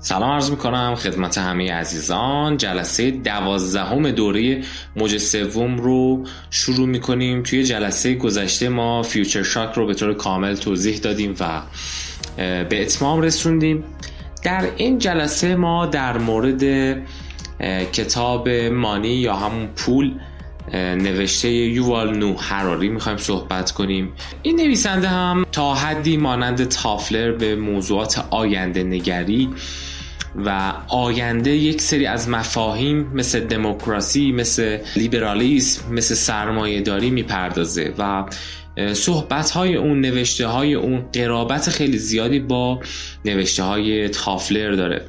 سلام عرض میکنم خدمت همه عزیزان. جلسه 12 دوره موج سوم رو شروع میکنیم. توی جلسه گذشته ما فیوچر شاک رو به طور کامل توضیح دادیم و به اتمام رسوندیم. در این جلسه ما در مورد کتاب مانی یا همون پول نوشته یووال نوح هراری میخوایم صحبت کنیم. این نویسنده هم تا حدی مانند تافلر به موضوعات آینده نگری و آینده یک سری از مفاهیم مثل دموکراسی، مثل لیبرالیسم، مثل سرمایه‌داری میپردازه و صحبت‌های اون، نوشته‌های اون قرابت خیلی زیادی با نوشته‌های تافلر داره.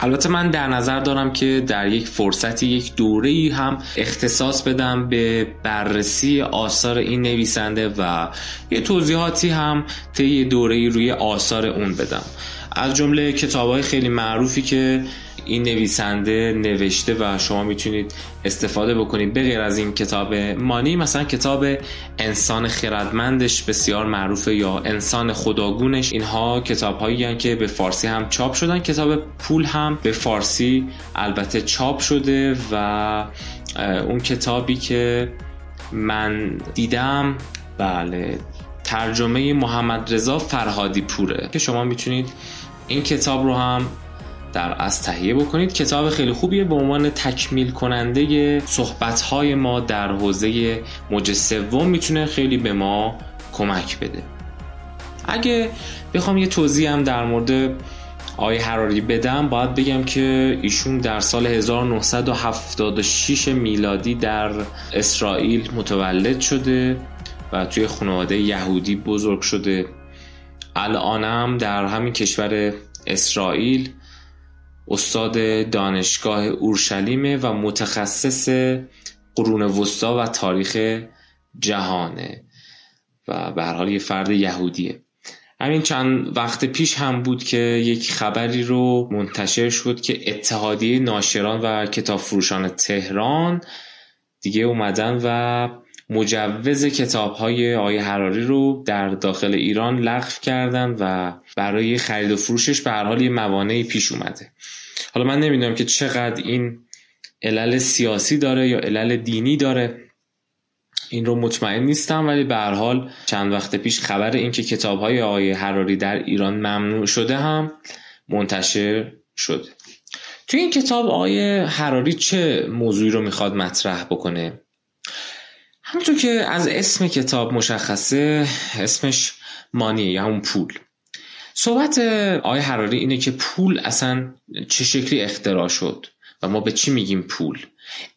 البته من در نظر دارم که در یک فرصتی یک دوره‌ای هم اختصاص بدم به بررسی آثار این نویسنده و یه توضیحاتی هم طی دوره‌ای روی آثار اون بدم، از جمله کتاب‌های خیلی معروفی که این نویسنده نوشته و شما میتونید استفاده بکنید. به غیر از این کتاب مانی، مثلا کتاب انسان خردمندش بسیار معروفه یا انسان خداگونش. اینها کتاب‌هایی هستند که به فارسی هم چاپ شدن. کتاب پول هم به فارسی البته چاپ شده و اون کتابی که من دیدم بله ترجمه محمد رضا فرهادی پوره که شما میتونید این کتاب رو هم در از تهیه بکنید. کتاب خیلی خوبیه به عنوان تکمیل کننده صحبت‌های ما در حوزه موج سوم، میتونه خیلی به ما کمک بده. اگه بخوام یه توضیح هم در مورد آیه هراری بدم، باید بگم که ایشون در سال 1976 میلادی در اسرائیل متولد شده و توی خانواده یهودی بزرگ شده. الانم در همین کشور اسرائیل استاد دانشگاه اورشلیمه و متخصص قرون وسطی و تاریخ جهانه و به هر حال یه فرد یهودیه. همین چند وقت پیش هم بود که یک خبری رو منتشر شد که اتحادیه ناشران و کتاب فروشان تهران دیگه اومدن و مجوز کتاب‌های آیه هراری رو در داخل ایران لغو کردن و برای خرید و فروشش به هر حال یه موانعی پیش اومده. حالا من نمیدونم که چقدر این علل سیاسی داره یا علل دینی داره، این رو مطمئن نیستم، ولی به هر حال چند وقت پیش خبر این که کتاب‌های آیه هراری در ایران ممنوع شده هم منتشر شد. تو این کتاب آیه هراری چه موضوعی رو میخواد مطرح بکنه؟ همونطور که از اسم کتاب مشخصه، اسمش مانیه یا همون پول. صحبت آیه هراری اینه که پول اصلا چه شکلی اختراع شد و ما به چی میگیم پول،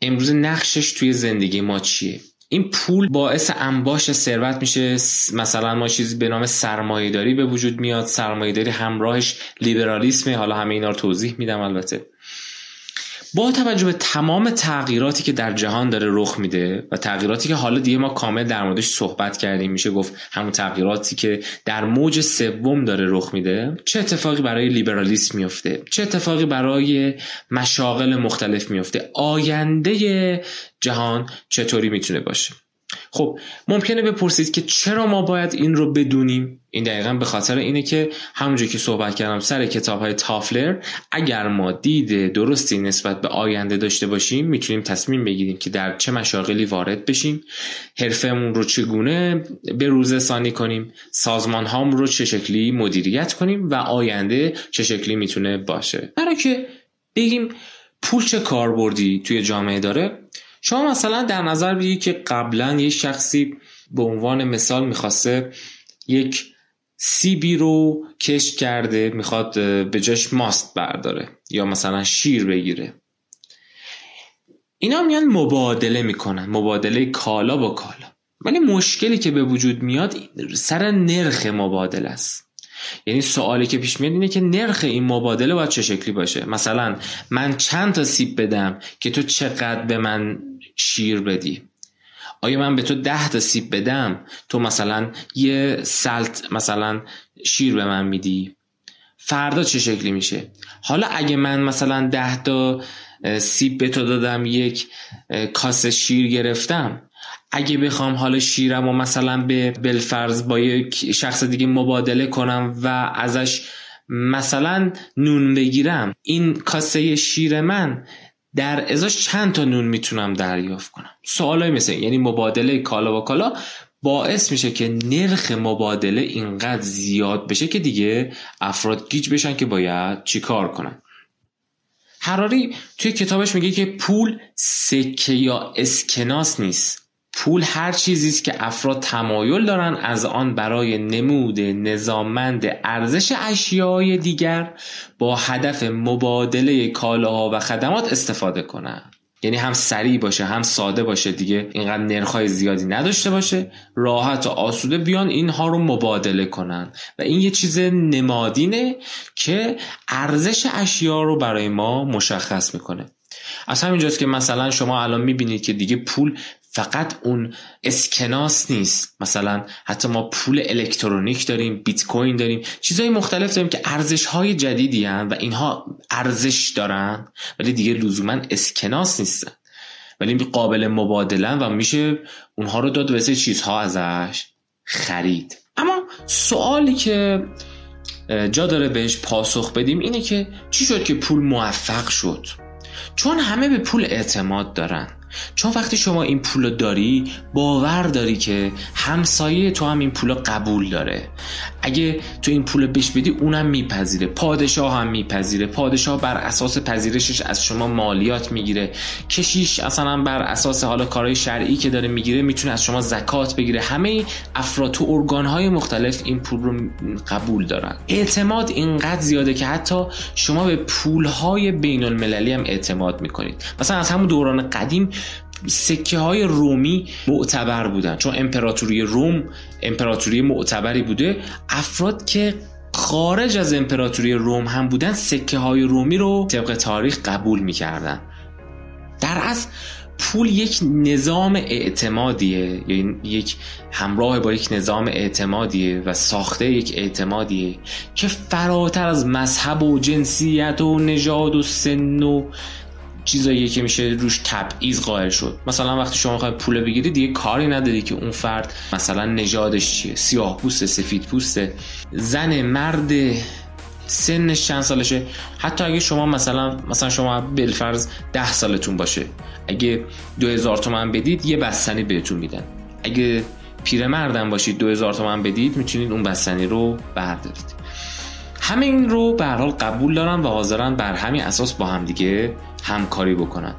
امروز نقشش توی زندگی ما چیه. این پول باعث انباشت ثروت میشه. مثلا ما چیزی به نام سرمایه‌داری به وجود میاد. سرمایه‌داری همراهش لیبرالیسمه. حالا همه اینا رو توضیح میدم. البته با توجه به تمام تغییراتی که در جهان داره رخ میده و تغییراتی که حالا دیگه ما کامل در موردش صحبت کردیم، میشه گفت همون تغییراتی که در موج سوم داره رخ میده، چه اتفاقی برای لیبرالیسم میفته، چه اتفاقی برای مشاغل مختلف میفته، آینده جهان چطوری میتونه باشه. خب ممکنه بپرسید که چرا ما باید این رو بدونیم؟ این دقیقاً به خاطر اینه که همونجوری که صحبت کردم سر کتاب‌های تافلر، اگر ما دید درستی نسبت به آینده داشته باشیم، میتونیم تصمیم بگیریم که در چه مشاغلی وارد بشیم، حرفمون رو چگونه به روزرسانی کنیم، سازمان‌هام رو چه شکلی مدیریت کنیم و آینده چه شکلی میتونه باشه. برای که بگیم پول چه کاربردی توی جامعه داره، شما مثلا در نظر بگیرید که قبلا یه شخصی به عنوان مثال میخواسته یک سیبی رو کشت کرده، میخواد به جاش ماست برداره یا مثلا شیر بگیره. اینا میان مبادله میکنن، مبادله کالا با کالا. ولی مشکلی که به وجود میاد سر نرخ مبادله است. یعنی سوالی که پیش میاد اینه که نرخ این مبادله باید چه شکلی باشه. مثلا من چند تا سیب بدم که تو چقدر به من شیر بدی؟ آیا من به تو 10 تا سیب بدم تو مثلا یه سلت مثلا شیر به من میدی؟ فردا چه شکلی میشه؟ حالا اگه من مثلا 10 تا سیب به تو دادم، یک کاسه شیر گرفتم، اگه بخوام حالا شیرم و مثلا به بلفرز با یک شخص دیگه مبادله کنم و ازش مثلا نون بگیرم، این کاسه شیر من در ازاش چند تا نون میتونم دریافت کنم؟ سوالای مثل یعنی مبادله کالا با کالا باعث میشه که نرخ مبادله اینقدر زیاد بشه که دیگه افراد گیج بشن که باید چی کار کنن. هراری توی کتابش میگه که پول سکه یا اسکناس نیست. پول هر چیزی است که افراد تمایل دارن از آن برای نمود نظاممند ارزش اشیای دیگر با هدف مبادله کالاها و خدمات استفاده کنن. یعنی هم سریع باشه، هم ساده باشه، دیگه اینقدر نرخ‌های زیادی نداشته باشه، راحت و آسوده بیان اینها رو مبادله کنن و این یه چیز نمادینه که ارزش اشیا رو برای ما مشخص میکنه. از همینجاست که مثلا شما الان میبینید که دیگه پول فقط اون اسکناس نیست، مثلا حتی ما پول الکترونیک داریم، بیت کوین داریم، چیزهای مختلف داریم که ارزش‌های جدیدی هستن و اینها ارزش دارن ولی دیگه لزوما اسکناس نیستن، ولی قابل مبادله و میشه اونها رو داد واسه چیزها ازش خرید. اما سوالی که جا داره بهش پاسخ بدیم اینه که چی شد که پول موفق شد؟ چون همه به پول اعتماد دارن. چون وقتی شما این پولو داری باور داری که همسایه تو هم این پولو قبول داره، اگه تو این پولو بهش بدی اونم میپذیره، پادشاه هم میپذیره، پادشاه بر اساس پذیرشش از شما مالیات میگیره، کشیش اصلا بر اساس حالا کارهای شرعی که داره میگیره میتونه از شما زکات بگیره. همه افراد تو ارگانهای مختلف این پول رو قبول دارن. اعتماد اینقدر زیاده که حتی شما به پولهای بین المللی هم اعتماد میکنید. مثلا از همون دوران قدیم سکه های رومی معتبر بودن، چون امپراتوری روم امپراتوری معتبری بوده. افراد که خارج از امپراتوری روم هم بودن سکه های رومی رو طبق تاریخ قبول میکردن. در اصل پول یک نظام اعتمادیه، یعنی یک همراه با یک نظام اعتمادیه و ساخته یک اعتمادیه که فراتر از مذهب و جنسیت و نژاد و سن و چیزایی که میشه روش تبعیض قائل شد. مثلا وقتی شما میخواید پول بگیرید دیگه کاری نداری که اون فرد مثلا نژادش چیه، سیاه پوسته، سفید پوسته، زن، مرد، سنش چند سالشه. حتی اگه شما مثلا شما بالفرض 10 سالتون باشه، اگه 2000 تومان بدید یه بستنی بهتون میدن. اگه پیرمردم باشید 2000 تومان بدید میتونید اون بستنی رو بردارید. همه این رو به هر حال قبول دارن و حاضرن بر همین اساس با هم دیگه همکاری بکنن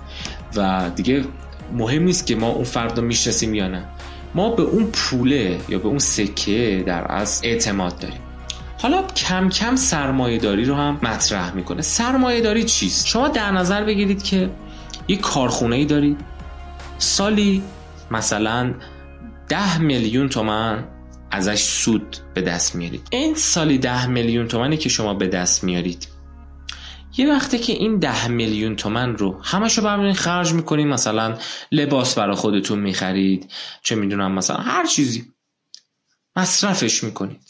و دیگه مهم نیست که ما اون فرد رو میشناسیم یا نه، ما به اون پوله یا به اون سکه در اصل اعتماد داریم. حالا کم کم سرمایه داری رو هم مطرح میکنه. سرمایه داری چیست؟ شما در نظر بگیرید که یک کارخونه‌ای دارید، سالی مثلا 10 میلیون تومان ازش سود به دست میارید. این سالی 10 میلیون تومانی که شما به دست میارید، یه وقته که این 10 میلیون تومان رو همشو برمی‌دارین خرج میکنین، مثلا لباس برای خودتون میخرید، چه میدونم مثلا هر چیزی مصرفش میکنید،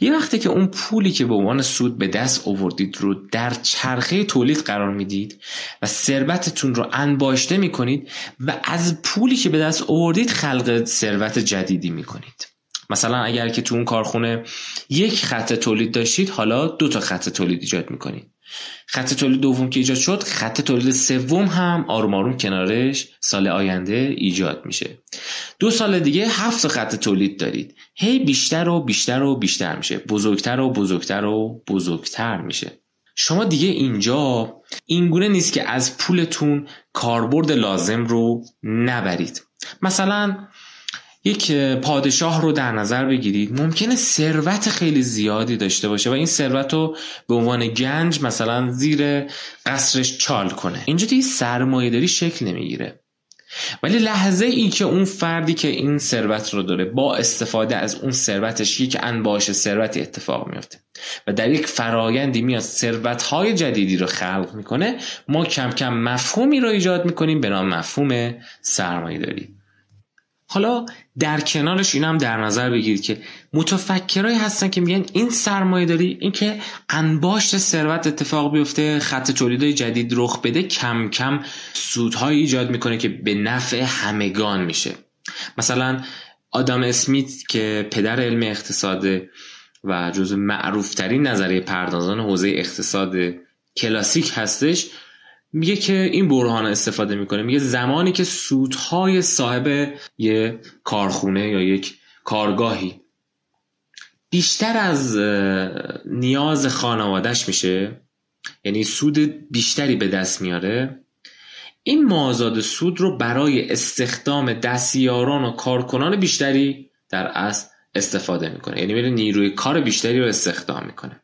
یه وقته که اون پولی که به عنوان سود به دست آوردید رو در چرخه تولید قرار میدید و ثروتتون رو انباشته میکنید و از پولی که به دست آوردید خلق ثروت جدیدی میکنید. مثلا اگر که تو اون کارخونه 1 خط تولید داشتید، حالا 2 تا خط تولید ایجاد میکنید. خط تولید دوم که ایجاد شد، خط تولید سوم هم آروم آروم کنارش سال آینده ایجاد میشه. 2 سال دیگه 7 خط تولید دارید، هی بیشتر و بیشتر و بیشتر میشه، بزرگتر و بزرگتر و بزرگتر میشه. شما دیگه اینجا اینگونه نیست که از پولتون کاربرد لازم رو نبرید. مثلا یک پادشاه رو در نظر بگیرید، ممکنه ثروت خیلی زیادی داشته باشه و این ثروت رو به عنوان گنج مثلا زیر قصرش چال کنه. اینجا دیگه سرمایه‌داری شکل نمیگیره، ولی لحظه ای که اون فردی که این ثروت رو داره با استفاده از اون ثروتش یک انباشت ثروتی اتفاق میفته و در یک فرایندی میاد ثروت‌های جدیدی رو خلق میکنه، ما کم کم مفهومی رو ایجاد میکنیم به نام مفهوم سرمایه‌داری. حالا در کنارش این هم در نظر بگیرید که متفکرایی هستن که میگن این سرمایه داری، این که انباشت ثروت اتفاق بیفته، خط تولیدهای جدید رخ بده، کم کم سودهای ایجاد میکنه که به نفع همگان میشه. مثلا آدم اسمیت که پدر علم اقتصاده و جزو معروفترین نظریه پردازان حوزه اقتصاد کلاسیک هستش، میگه که این برهان استفاده میکنه، میگه زمانی که سودهای صاحب یه کارخونه یا یک کارگاهی بیشتر از نیاز خانوادهش میشه، یعنی سود بیشتری به دست میاره، این مازاد سود رو برای استخدام دستیاران و کارکنان بیشتری در اصل استفاده میکنه، یعنی میره نیروی کار بیشتری رو استخدام میکنه.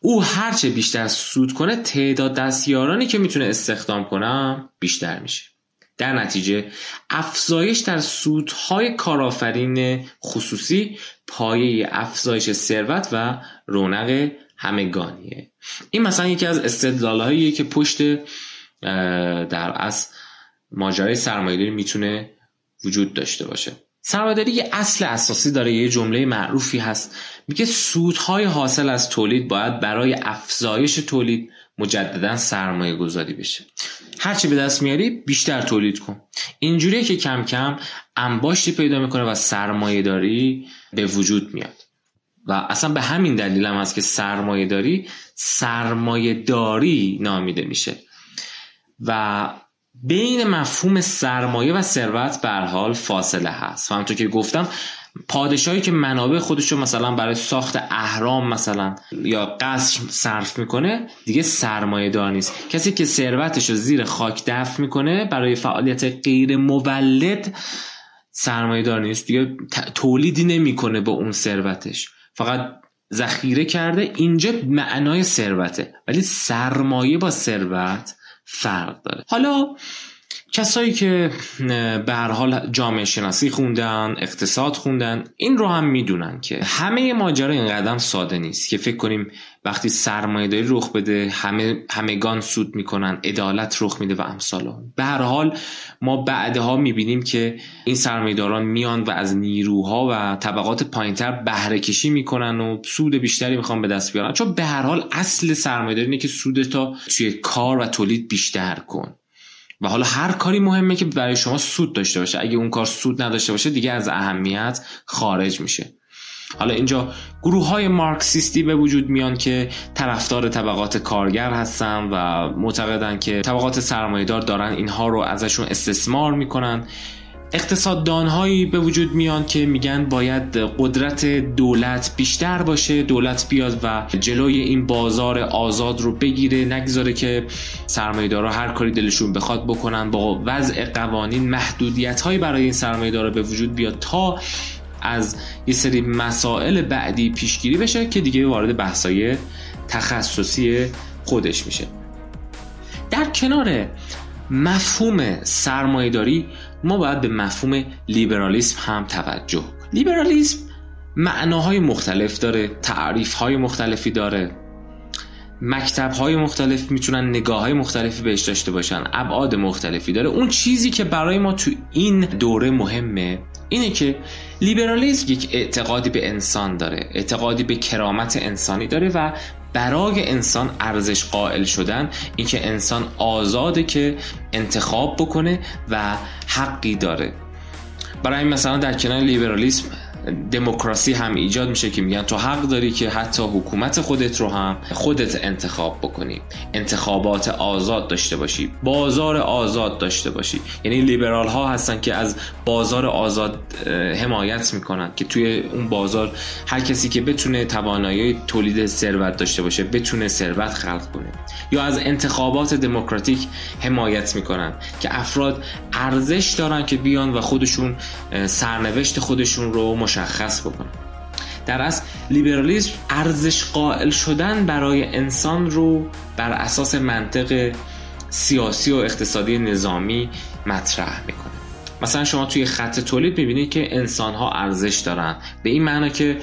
او هرچه بیشتر سود کنه تعداد دستیارانی که میتونه استخدام کنه بیشتر میشه، در نتیجه افزایش در سودهای کارآفرین خصوصی پایه افزایش ثروت و رونق همگانیه. این مثلا یکی از استدلال‌هاییه که پشت در اصل ماجرای سرمایه‌داری میتونه وجود داشته باشه. سرمایه‌داری یه اصل اساسی داره، یه جمله معروفی هست میگه سودهای حاصل از تولید باید برای افزایش تولید مجددا سرمایه گذاری بشه. هرچی به دست میاری بیشتر تولید کن. اینجوریه که کم کم انباشتی پیدا میکنه و سرمایه داری به وجود میاد. و اصلا به همین دلیل هم هست که سرمایه داری نامیده میشه و بین مفهوم سرمایه و ثروت به هر حال فاصله هست. و همونطور که گفتم پادشاهی که منابع خودش رو مثلا برای ساخت اهرام مثلا یا قصر صرف میکنه دیگه سرمایه دار نیست. کسی که ثروتش رو زیر خاک دفن میکنه برای فعالیت غیر مولد سرمایه دار نیست، دیگه تولیدی نمیکنه با اون ثروتش، فقط ذخیره کرده. اینجا معنای ثروته، ولی سرمایه با ثروت فرق داره. حالا کسایی که به هر حال جامعه شناسی خوندن، اقتصاد خوندن، این رو هم میدونن که همه ماجرا اینقدر ساده نیست که فکر کنیم وقتی سرمایه‌داری رخ بده همگان سود میکنن، عدالت رخ میده و امثال اون. به هر حال ما بعدها میبینیم که این سرمایه‌داران میان و از نیروها و طبقات پایینتر بهره کشی میکنن و سود بیشتری میخوان به دست بیارن، چون به هر حال اصل سرمایه‌داری اینه که سودتو توی کار و تولید بیشتر کن. و حالا هر کاری مهمه که برای شما سود داشته باشه، اگه اون کار سود نداشته باشه دیگه از اهمیت خارج میشه. حالا اینجا گروه‌های مارکسیستی به وجود میان که طرفدار طبقات کارگر هستن و معتقدن که طبقات سرمایه‌دار دارن اینها رو ازشون استثمار میکنن. اقتصاددان‌هایی به وجود میان که میگن باید قدرت دولت بیشتر باشه، دولت بیاد و جلوی این بازار آزاد رو بگیره، نگذاره که سرمایه‌دارا هر کاری دلشون بخواد بکنن، با وضع قوانین محدودیت‌هایی برای این سرمایه‌دارا به وجود بیاد تا از یه سری مسائل بعدی پیشگیری بشه که دیگه وارد بحث‌های تخصصی خودش میشه. در کنار مفهوم سرمایه‌داری ما باید به مفهوم لیبرالیسم هم توجه کنیم. لیبرالیسم معناهای مختلف داره، تعریف‌های مختلفی داره، مکتب‌های مختلف میتونن نگاه‌های مختلفی بهش داشته باشن، ابعاد مختلفی داره. اون چیزی که برای ما تو این دوره مهمه اینه که لیبرالیسم یک اعتقادی به انسان داره، اعتقادی به کرامت انسانی داره و برای انسان ارزش قائل شدن، اینکه انسان آزاده که انتخاب بکنه و حقی داره. برای مثلا در کنار لیبرالیسم دموکراسی هم ایجاد میشه که میگن تو حق داری که حتی حکومت خودت رو هم خودت انتخاب بکنی، انتخابات آزاد داشته باشی، بازار آزاد داشته باشی. یعنی لیبرال ها هستن که از بازار آزاد حمایت میکنن که توی اون بازار هر کسی که بتونه توانایی تولید ثروت داشته باشه بتونه ثروت خلق کنه. یا از انتخابات دموکراتیک حمایت میکنن که افراد ارزش دارن که بیان و خودشون سرنوشت خودشون رو مشخص بکنه. در اصل لیبرالیسم ارزش قائل شدن برای انسان رو بر اساس منطق سیاسی و اقتصادی نظامی مطرح میکنه. مثلا شما توی خط تولید میبینید که انسانها ارزش دارن، به این معنی که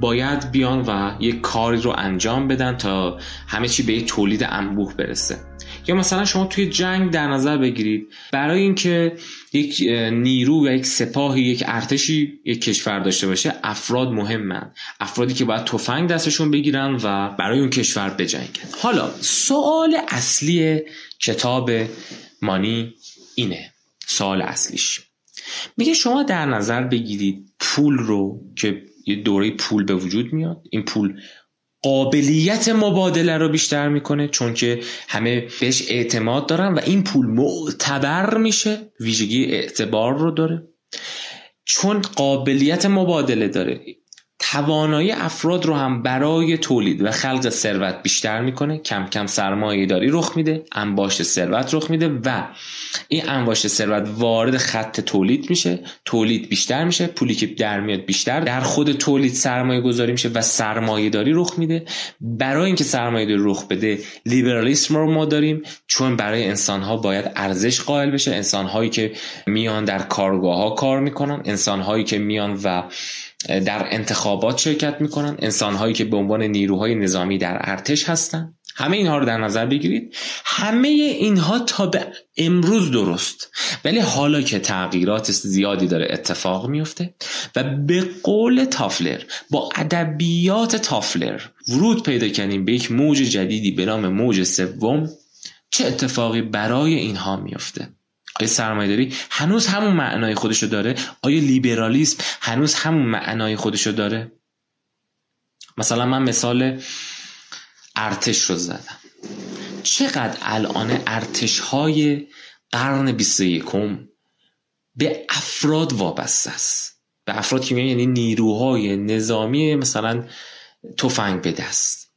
باید بیان و یک کاری رو انجام بدن تا همه چی به یک تولید انبوه برسه. یا مثلا شما توی جنگ در نظر بگیرید، برای اینکه یک نیرو و یک سپاهی، یک ارتشی، یک کشور داشته باشه افراد مهمن، افرادی که باید تفنگ دستشون بگیرن و برای اون کشور بجنگن. حالا سوال اصلی کتاب مانی اینه، سوال اصلیش میگه شما در نظر بگیرید پول رو که یه دوره پول به وجود میاد. این پول قابلیت مبادله رو بیشتر میکنه چون که همه بهش اعتماد دارن و این پول معتبر میشه، ویژگی اعتبار رو داره چون قابلیت مبادله داره. توانایی افراد رو هم برای تولید و خلق ثروت بیشتر میکنه. کم کم سرمایه‌داری رخ میده، انباشت ثروت رخ میده و این انباشت ثروت وارد خط تولید میشه، تولید بیشتر میشه، پولی که در میاد بیشتر، در خود تولید سرمایه گذاری میشه و سرمایه‌داری رخ میده. برای اینکه سرمایه‌داری رخ بده لیبرالیسم رو ما داریم، چون برای انسان‌ها باید ارزش قائل بشه، انسان‌هایی که میان در کارگاه‌ها کار میکنن، انسان‌هایی که میان و در انتخابات شرکت میکنن، انسانهایی که به عنوان نیروهای نظامی در ارتش هستن. همه اینها رو در نظر بگیرید. همه اینها تا به امروز درست، ولی حالا که تغییرات زیادی داره اتفاق میفته و به قول تافلر با ادبیات تافلر ورود پیدا کردیم به یک موج جدیدی به نام موج سوم. چه اتفاقی برای اینها میفته؟ آیا سرمایه‌داری هنوز همون معنای خودشو داره؟ آیا لیبرالیسم هنوز همون معنای خودشو داره؟ مثلا من مثال ارتش رو زدم. چقدر الان ارتش‌های قرن 21 به افراد وابسته است. به افراد که میگن یعنی نیروهای نظامی مثلا تفنگ به دست.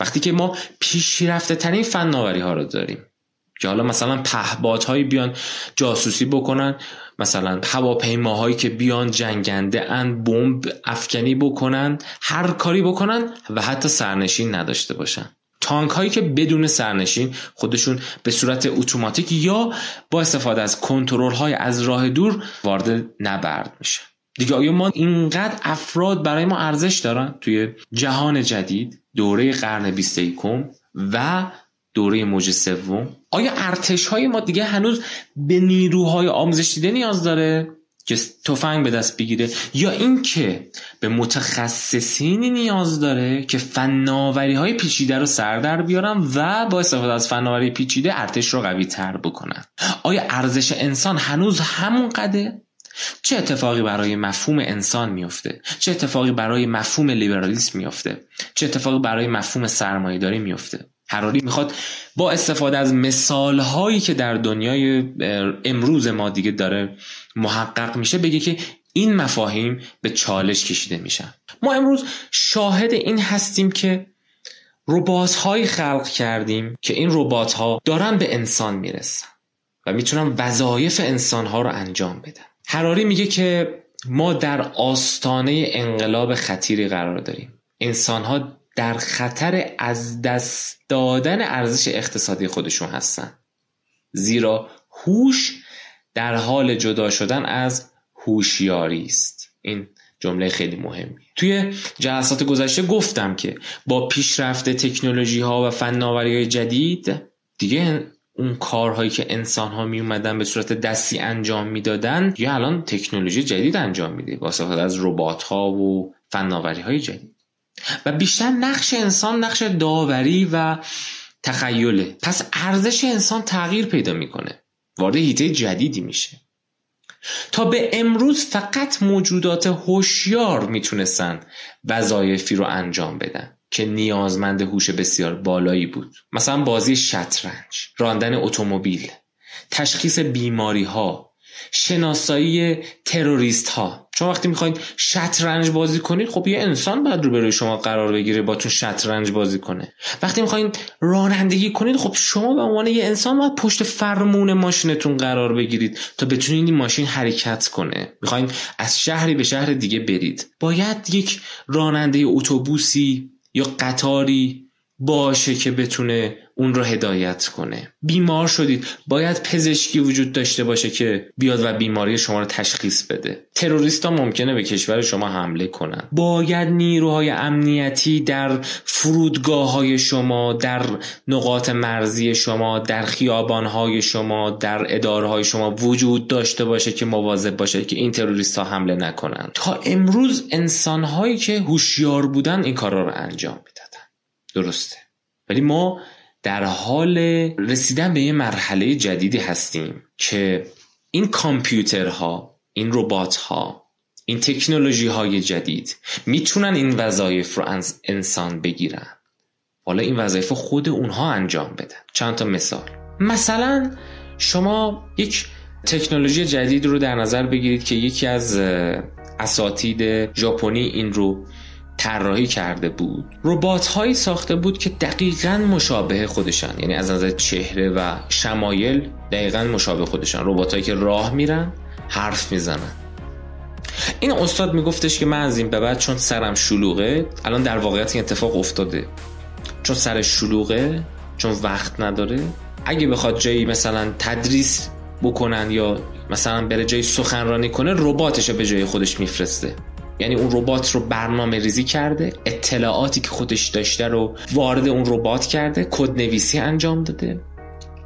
وقتی که ما پیشرفته‌ترین فناوری‌ها رو داریم که حالا مثلا پهپادهایی بیان جاسوسی بکنن، مثلا هواپیماهایی که بیان جنگنده ان، بمب افکنی بکنن، هر کاری بکنن و حتی سرنشین نداشته باشن، تانک هایی که بدون سرنشین خودشون به صورت اتوماتیک یا با استفاده از کنترل های از راه دور وارد نبرد میشن. دیگه آیا ما اینقدر افراد برای ما ارزش دارن توی جهان جدید، دوره قرن 21 و دوره موج سوم؟ آیا ارتش‌های ما دیگه هنوز به نیروهای آموزش دیده نیاز داره که تفنگ به دست بگیره، یا اینکه به متخصصینی نیاز داره که فناوری‌های پیچیده رو سر در بیارن و با استفاده از فناوری پیچیده ارتش رو قوی‌تر بکنن؟ آیا ارزش انسان هنوز همون قده؟ چه اتفاقی برای مفهوم انسان میفته؟ چه اتفاقی برای مفهوم لیبرالیسم میفته؟ چه اتفاقی برای مفهوم سرمایه‌داری میفته؟ هراری میخواد با استفاده از مثالهایی که در دنیای امروز ما دیگه داره محقق میشه بگه که این مفاهیم به چالش کشیده میشن. ما امروز شاهد این هستیم که ربات‌های خلق کردیم که این ربات‌ها دارن به انسان میرسن و میتونن وظایف انسانها رو انجام بدن. هراری میگه که ما در آستانه انقلاب خطیری قرار داریم. انسانها در خطر از دست دادن ارزش اقتصادی خودشون هستن، زیرا هوش در حال جدا شدن از هوشیاری است. این جمله خیلی مهمی. توی جلسات گذشته گفتم که با پیشرفت تکنولوژی ها و فناوری های جدید دیگه اون کارهایی که انسان ها می اومدن به صورت دستی انجام میدادن یا الان تکنولوژی جدید انجام میده با استفاده از ربات ها و فناوری های جدید و بیشتر نقش انسان نقش داوری و تخیله. پس ارزش انسان تغییر پیدا میکنه، وارد حیطه جدیدی میشه. تا به امروز فقط موجودات هوشیار میتونستن وظایفی رو انجام بدن که نیازمند هوش بسیار بالایی بود، مثلا بازی شطرنج، راندن اتومبیل، تشخیص بیماری ها، شناسایی تروریست ها. چون وقتی میخواید شطرنج بازی کنید خب یه انسان باید روبروی شما قرار بگیره باتون شطرنج بازی کنه. وقتی میخواید رانندگی کنید خب شما به عنوان یه انسان باید پشت فرمون ماشینتون قرار بگیرید تا بتونید این ماشین حرکت کنه. میخواید از شهری به شهر دیگه برید، باید یک راننده اتوبوسی یا قطاری باشه که بتونه اون رو هدایت کنه. بیمار شدید باید پزشکی وجود داشته باشه که بیاد و بیماری شما رو تشخیص بده. تروریست ها ممکنه به کشور شما حمله کنن، باید نیروهای امنیتی در فرودگاه های شما، در نقاط مرزی شما، در خیابان های شما، در اداره های شما وجود داشته باشه که مواظب باشه که این تروریست ها حمله نکنن. تا امروز انسان هایی که هوشیار بودن این کارا رو انجام میدادن، درسته، ولی ما در حال رسیدن به یه مرحله جدیدی هستیم که این کامپیوترها، این ربات‌ها، این تکنولوژی های جدید میتونن این وظایف رو از انسان بگیرن، حالا این وظایف رو خود اونها انجام بدن. چند تا مثال، مثلا شما یک تکنولوژی جدید رو در نظر بگیرید که یکی از اساتید ژاپنی این رو طراحی کرده بود، ربات هایی ساخته بود که دقیقاً مشابه خودشان، یعنی از نظر چهره و شمایل دقیقاً مشابه خودشان، ربات هایی که راه میرن، حرف میزنن. این استاد میگفتش که من از این به بعد چون سرم شلوغه، الان در واقعیت این اتفاق افتاده، چون سر شلوغه، چون وقت نداره، اگه بخواد جایی مثلا تدریس بکنن یا مثلا بره جایی سخنرانی کنه، رباتش به جای خودش میفرسته. یعنی اون ربات رو برنامه ریزی کرده، اطلاعاتی که خودش داشته رو وارد اون ربات کرده، کدنویسی انجام داده،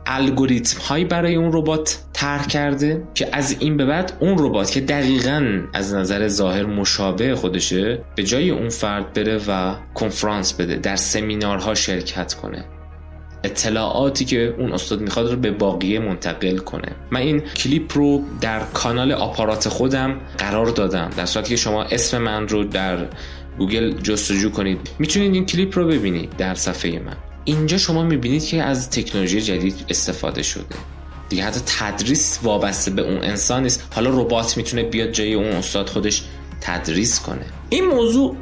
الگوریتم هایی برای اون ربات طرح کرده که از این به بعد اون ربات که دقیقاً از نظر ظاهر مشابه خودشه، به جای اون فرد بره و کنفرانس بده، در سمینارها شرکت کنه، اطلاعاتی که اون استاد میخواد رو به باقیه منتقل کنه. من این کلیپ رو در کانال آپارات خودم قرار دادم، در صورتی که شما اسم من رو در گوگل جستجو کنید میتونید این کلیپ رو ببینید در صفحه من. اینجا شما میبینید که از تکنولوژی جدید استفاده شده دیگه، حتی تدریس وابسته به اون انسان نیست، حالا ربات میتونه بیاد جای اون استاد خودش تدریس کنه. این موضوع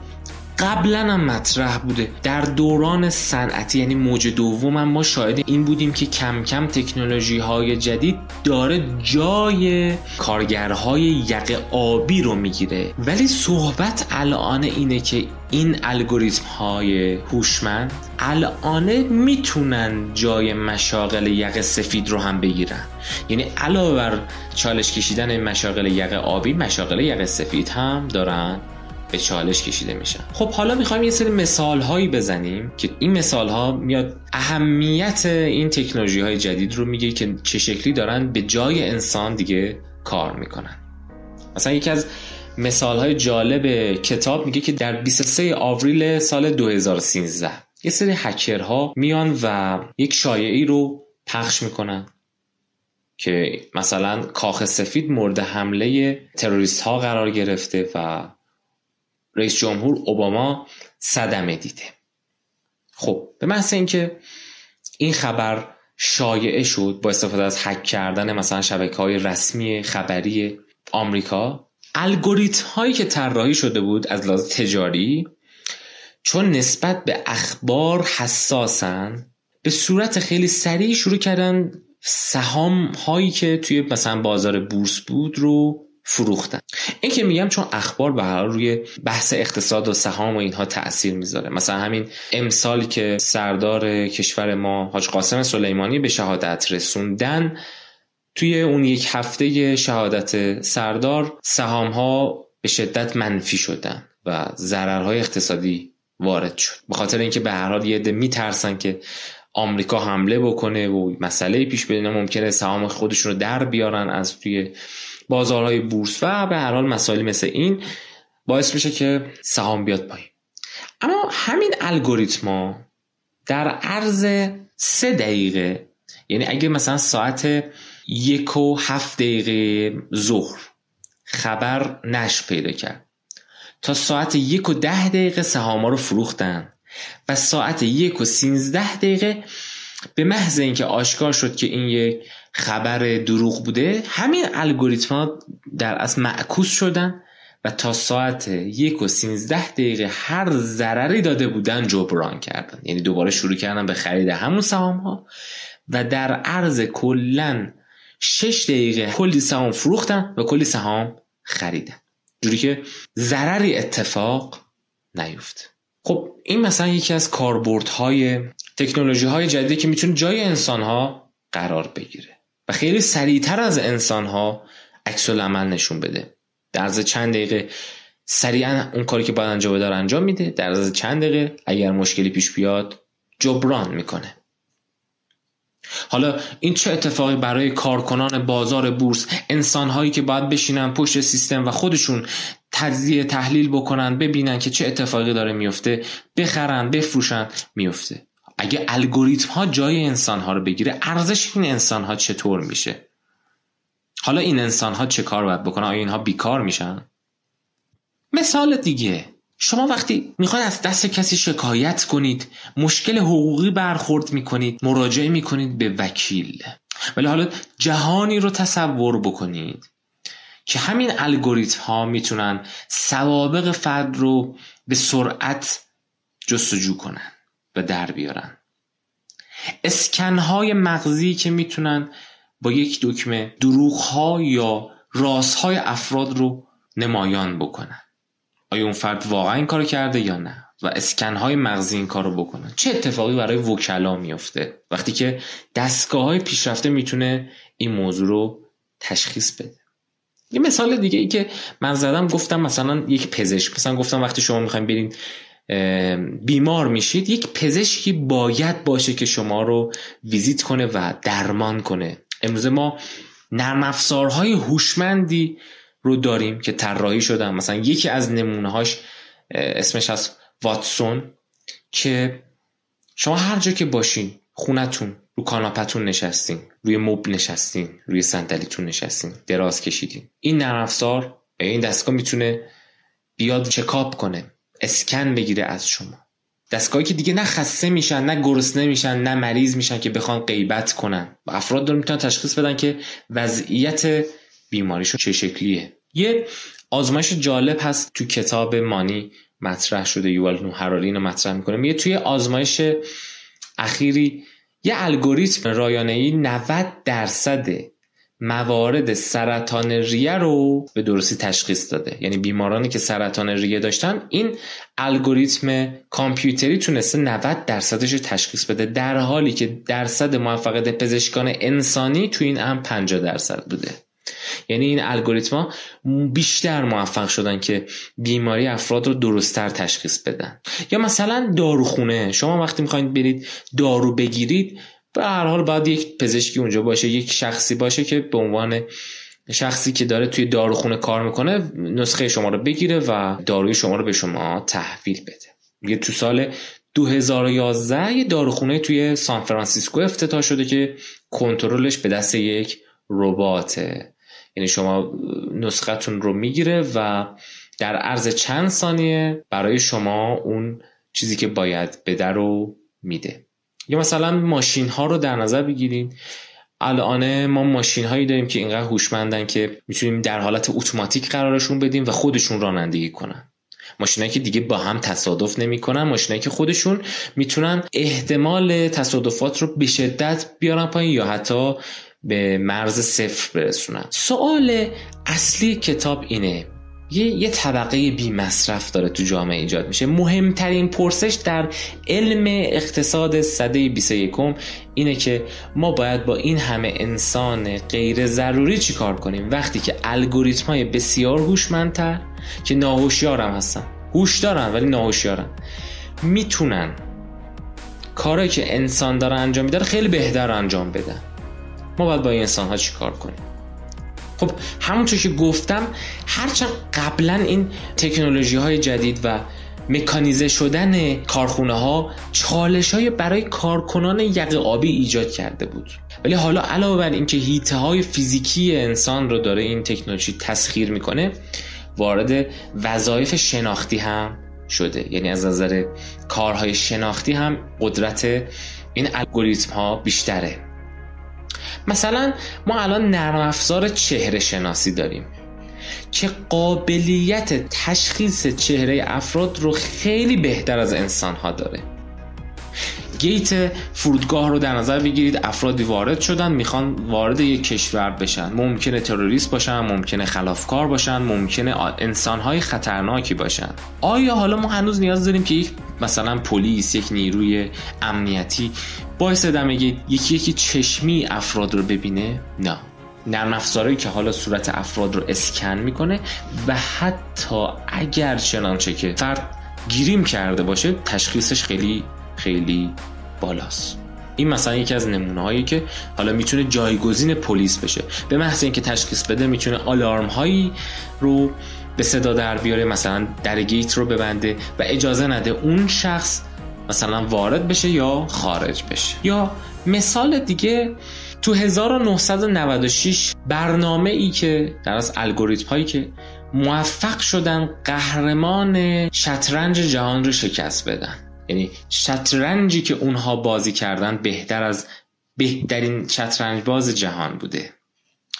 قبلا هم مطرح بوده، در دوران صنعتی یعنی موج دوم ما شاهد این بودیم که کم کم تکنولوژی های جدید داره جای کارگرهای یقه آبی رو میگیره، ولی صحبت الان اینه که این الگوریتم های هوشمند الان میتونن جای مشاغل یقه سفید رو هم بگیرن، یعنی علاوه بر چالش کشیدن مشاغل یقه آبی، مشاغل یقه سفید هم دارن به چالش کشیده میشن. خب حالا میخوایم یه سری مثال هایی بزنیم که این مثال ها میاد اهمیت این تکنولوژی های جدید رو میگه که چه شکلی دارن به جای انسان دیگه کار میکنن. مثلا یکی از مثال های جالب کتاب میگه که در 23 آوریل سال 2013 یه سری هکرها میان و یک شایعی رو پخش میکنن که مثلا کاخ سفید مورد حمله تروریست ها قرار گرفته و رئیس جمهور اوباما صدمه دیده. خب به محض اینکه این خبر شایعه شد، با استفاده از هک کردن مثلا شبکه‌های رسمی خبری آمریکا، الگوریتم‌هایی که طراحی شده بود از لحاظ تجاری چون نسبت به اخبار حساسن، به صورت خیلی سریع شروع کردن سهام هایی که توی مثلا بازار بورس بود رو فروختن. این که میگم چون اخبار به هر حال روی بحث اقتصاد و سهام و اینها تأثیر میذاره. مثلا همین امسال که سردار کشور ما حاج قاسم سلیمانی به شهادت رسوندن، توی اون یک هفته شهادت سردار سهام ها به شدت منفی شدن و ضررهای اقتصادی وارد شد، به خاطر اینکه به هر حال یه عده میترسن که آمریکا حمله بکنه و مسئله پیش بره، ممکنه سهام خودشون رو در بیارن از توی بازارهای بورس و به هر حال مسائل مثل این باعث میشه که سهام بیاد پایین. اما همین الگوریتما در عرض 3 دقیقه، یعنی اگه مثلا ساعت 1:07 ظهر خبر نشر پیدا کرد، تا ساعت 1:10 سهام‌ها رو فروختن و ساعت 1:13 به محض اینکه آشکار شد که این یک خبر دروغ بوده، همین الگوریتم‌ها در اصل معکوس شدن و تا ساعت 1:13 هر ضرری داده بودن جبران کردن، یعنی دوباره شروع کردن به خرید همون سهام‌ها و در عرض کلاً 6 دقیقه کلی سهام فروختن و کلی سهام خریدن، جوری که ضرری اتفاق نیفت. خب این مثلا یکی از کاربردهای تکنولوژی‌های جدیدی که میتونه جای انسان‌ها قرار بگیره و خیلی سریعتر از انسان‌ها عکس‌العمل نشون بده. در از چند دقیقه سریعا اون کاری که باید انجام بده انجام میده، در از چند دقیقه اگر مشکلی پیش بیاد جبران میکنه. حالا این چه اتفاقی برای کارکنان بازار بورس، انسان‌هایی که باید بشینن پشت سیستم و خودشون تجزیه تحلیل بکنن، ببینن که چه اتفاقی داره میفته، بخرن بفروشن، میفته. اگه الگوریتم ها جای انسان ها رو بگیره، ارزش این انسان ها چطور میشه؟ حالا این انسان ها چه کار باید بکنن؟ آیا اینها بیکار میشن؟ مثال دیگه، شما وقتی میخواید از دست کسی شکایت کنید، مشکل حقوقی برخورد میکنید، مراجعه میکنید به وکیل. ولی حالا جهانی رو تصور بکنید که همین الگوریتم ها میتونن سوابق فرد رو به سرعت جستجو کنن و در بیارن. اسکن های مغزی که میتونن با یک دکمه دروغ ها یا راز های افراد رو نمایان بکنن. آیا اون فرد واقعا این کارو کرده یا نه؟ و اسکن های مغزی این کارو بکنن. چه اتفاقی برای وکلا میفته وقتی که دستگاه های پیشرفته میتونه این موضوع رو تشخیص بده؟ یه مثال دیگه ای که من زدم، گفتم مثلا یک پزشک، مثلا گفتم وقتی شما میخواین برین بیمار میشید، یک پزشکی باید باشه که شما رو ویزیت کنه و درمان کنه. امروز ما نرم افزارهای هوشمندی رو داریم که طراحی شدن، مثلا یکی از نمونه‌هاش اسمش از واتسون، که شما هر جا که باشین، خونتون، رو کاناپتون نشستین، روی مبل نشستین، روی صندلیتون نشستین، دراز کشیدین، این نرم افزار، این دستگاه میتونه بیاد چکاپ کنه، اسکن بگیره از شما. دستگاهی که دیگه نه خسته میشن، نه گرسنه میشن، نه مریض میشن که بخوان غیبت کنن. و افراد رو میتونن تشخیص بدن که وضعیت بیماریشون چه شکلیه. یه آزمایش جالب هست تو کتاب مانی مطرح شده، یووال نوح هراری اینو مطرح میکنه. میگه توی آزمایش اخیری یه الگوریتم رایانه‌ای 90% موارد سرطان ریه رو به درستی تشخیص داده. یعنی بیمارانی که سرطان ریه داشتن، این الگوریتم کامپیوتری تونسته 90%ش رو تشخیص بده، در حالی که درصد موفقیت پزشکان انسانی تو این هم 50% بوده. یعنی این الگوریتما بیشتر موفق شدن که بیماری افراد رو درست‌تر تشخیص بدن. یا مثلا داروخونه، شما وقتی می‌خواید برید دارو بگیرید، به هر حال باید یک پزشکی اونجا باشه، یک شخصی باشه که به عنوان شخصی که داره توی داروخونه کار میکنه نسخه شما رو بگیره و داروی شما رو به شما تحویل بده. میگه تو سال 2011 یه داروخونه توی سان فرانسیسکو افتتاح شده که کنترلش به دست یک رباته. یعنی شما نسختون رو میگیره و در عرض چند ثانیه برای شما اون چیزی که باید بده رو میده. یا مثلا ماشین ها رو در نظر بگیرید، الان ما ماشین هایی داریم که اینقدر هوشمندن که میتونیم در حالت اتوماتیک قرارشون بدیم و خودشون رانندگی کنن. ماشینایی که دیگه با هم تصادف نمیکنن، ماشینایی که خودشون میتونن احتمال تصادفات رو به شدت بیارن پایین یا حتی به مرز صفر برسونن. سوال اصلی کتاب اینه، یه طبقه بی مصرف داره تو جامعه ایجاد میشه. مهمترین پرسش در علم اقتصاد سده 21 اینه که ما باید با این همه انسان غیر ضروری چی کار کنیم وقتی که الگوریتم‌های بسیار هوشمندتر که ناهوشیار هم هستن، هوش دارن ولی ناهوشیارن، میتونن کارهایی که انسان داره انجام میده خیلی بهتر انجام بدن. ما باید با این انسان‌ها چی کار کنیم؟ خب همونطور که گفتم، هرچند قبلا این تکنولوژی های جدید و مکانیزه شدن کارخونه ها چالش های برای کارکنان یقه آبی ایجاد کرده بود، ولی حالا علاوه بر اینکه هیته های فیزیکی انسان رو داره این تکنولوژی تسخیر میکنه، وارد وظایف شناختی هم شده. یعنی از نظر کارهای شناختی هم قدرت این الگوریتم ها بیشتره. مثلا ما الان نرم افزار چهره شناسی داریم که قابلیت تشخیص چهره افراد رو خیلی بهتر از انسان ها داره. گیت فرودگاه رو در نظر بگیرید، افرادی وارد شدن میخوان وارد یک کشور بشن، ممکنه تروریست باشن، ممکنه خلافکار باشن، ممکنه انسانهای خطرناکی باشن. آیا حالا ما هنوز نیاز داریم که یک مثلا پلیس، یک نیروی امنیتی باعث دمگی یکی چشمی افراد رو ببینه؟ نه، نرم افزاری که حالا صورت افراد رو اسکن میکنه و حتی اگر چنانچه که فرد گریم کرده باشه، تشخیصش خیلی خیلی بالاست. این مثلا یکی از نمونه‌هایی که حالا میتونه جایگزین پلیس بشه. به محض اینکه تشخیص بده میتونه آلارم هایی رو به صدا در بیاره، مثلا در گیت رو ببنده و اجازه نده اون شخص مثلا وارد بشه یا خارج بشه. یا مثال دیگه، تو 1996 برنامه‌ای که در از الگوریتم‌هایی که موفق شدن قهرمان شطرنج جهان رو شکست بدن. یعنی شطرنجی که اونها بازی کردن بهتر از بهترین شطرنج باز جهان بوده.